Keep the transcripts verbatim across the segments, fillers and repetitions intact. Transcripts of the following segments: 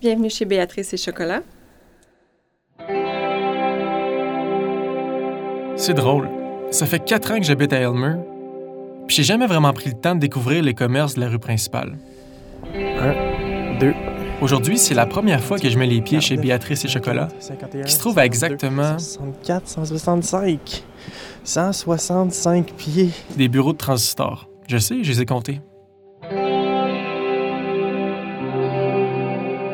Bienvenue chez Béatrice et Chocolat. C'est drôle. Ça fait quatre ans que j'habite à Elmer, puis j'ai jamais vraiment pris le temps de découvrir les commerces de la rue principale. Un, deux. Aujourd'hui, c'est la première fois que je mets les pieds chez Béatrice et Chocolat, qui se trouve à exactement cent soixante-quatre, cent soixante-cinq, cent soixante-cinq pieds des bureaux de transistors. Je sais, je les ai comptés.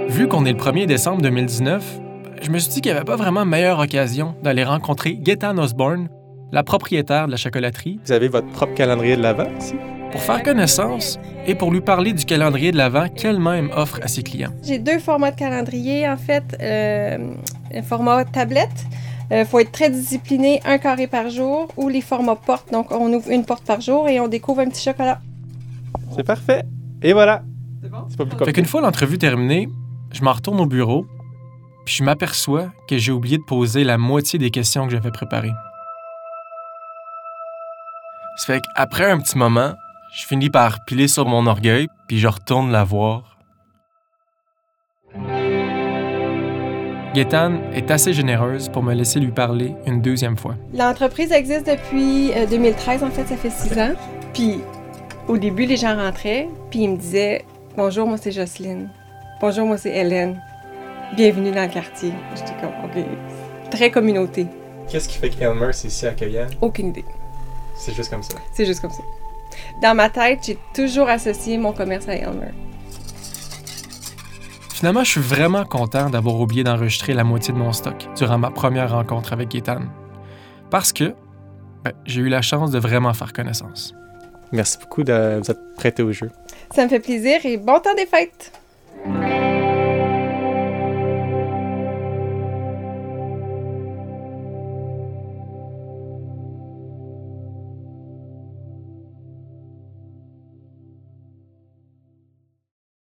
Vu qu'on est le premier décembre deux mille dix-neuf, je me suis dit qu'il n'y avait pas vraiment meilleure occasion d'aller rencontrer Gaétane Osborne, la propriétaire de la chocolaterie. Vous avez votre propre calendrier de l'Avent ici? Pour faire connaissance et pour lui parler du calendrier de l'Avent qu'elle-même offre à ses clients. J'ai deux formats de calendrier, en fait. Euh, le format tablette, il euh, faut être très discipliné, un carré par jour, ou les formats porte. Donc, on ouvre une porte par jour et on découvre un petit chocolat. C'est parfait. Et voilà. C'est bon? C'est pas plus compliqué. Fait qu'une fois l'entrevue terminée, je m'en retourne au bureau, puis je m'aperçois que j'ai oublié de poser la moitié des questions que j'avais préparées. Ça fait qu'après un petit moment, je finis par piler sur mon orgueil, puis je retourne la voir. Gaétane est assez généreuse pour me laisser lui parler une deuxième fois. L'entreprise existe depuis deux mille treize, en fait, ça fait six ans. Puis au début, les gens rentraient, puis ils me disaient « Bonjour, moi c'est Jocelyne. » Bonjour, moi c'est Hélène. Bienvenue dans le quartier. J'étais comme, OK, très communauté. Qu'est-ce qui fait que Elmer, c'est si accueillant? Aucune idée. C'est juste comme ça? C'est juste comme ça. Dans ma tête, j'ai toujours associé mon commerce à Elmer. Finalement, je suis vraiment content d'avoir oublié d'enregistrer la moitié de mon stock durant ma première rencontre avec Gaétane. Parce que ben, j'ai eu la chance de vraiment faire connaissance. Merci beaucoup de vous être prêté au jeu. Ça me fait plaisir et bon temps des fêtes!